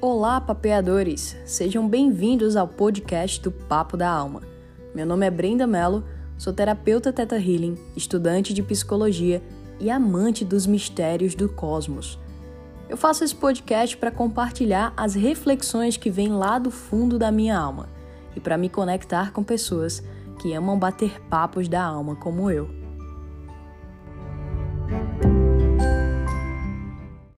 Olá, papeadores! Sejam bem-vindos ao podcast do Papo da Alma. Meu nome é Brenda Mello, sou terapeuta teta-healing, estudante de psicologia e amante dos mistérios do cosmos. Eu faço esse podcast para compartilhar as reflexões que vêm lá do fundo da minha alma e para me conectar com pessoas que amam bater papos da alma como eu.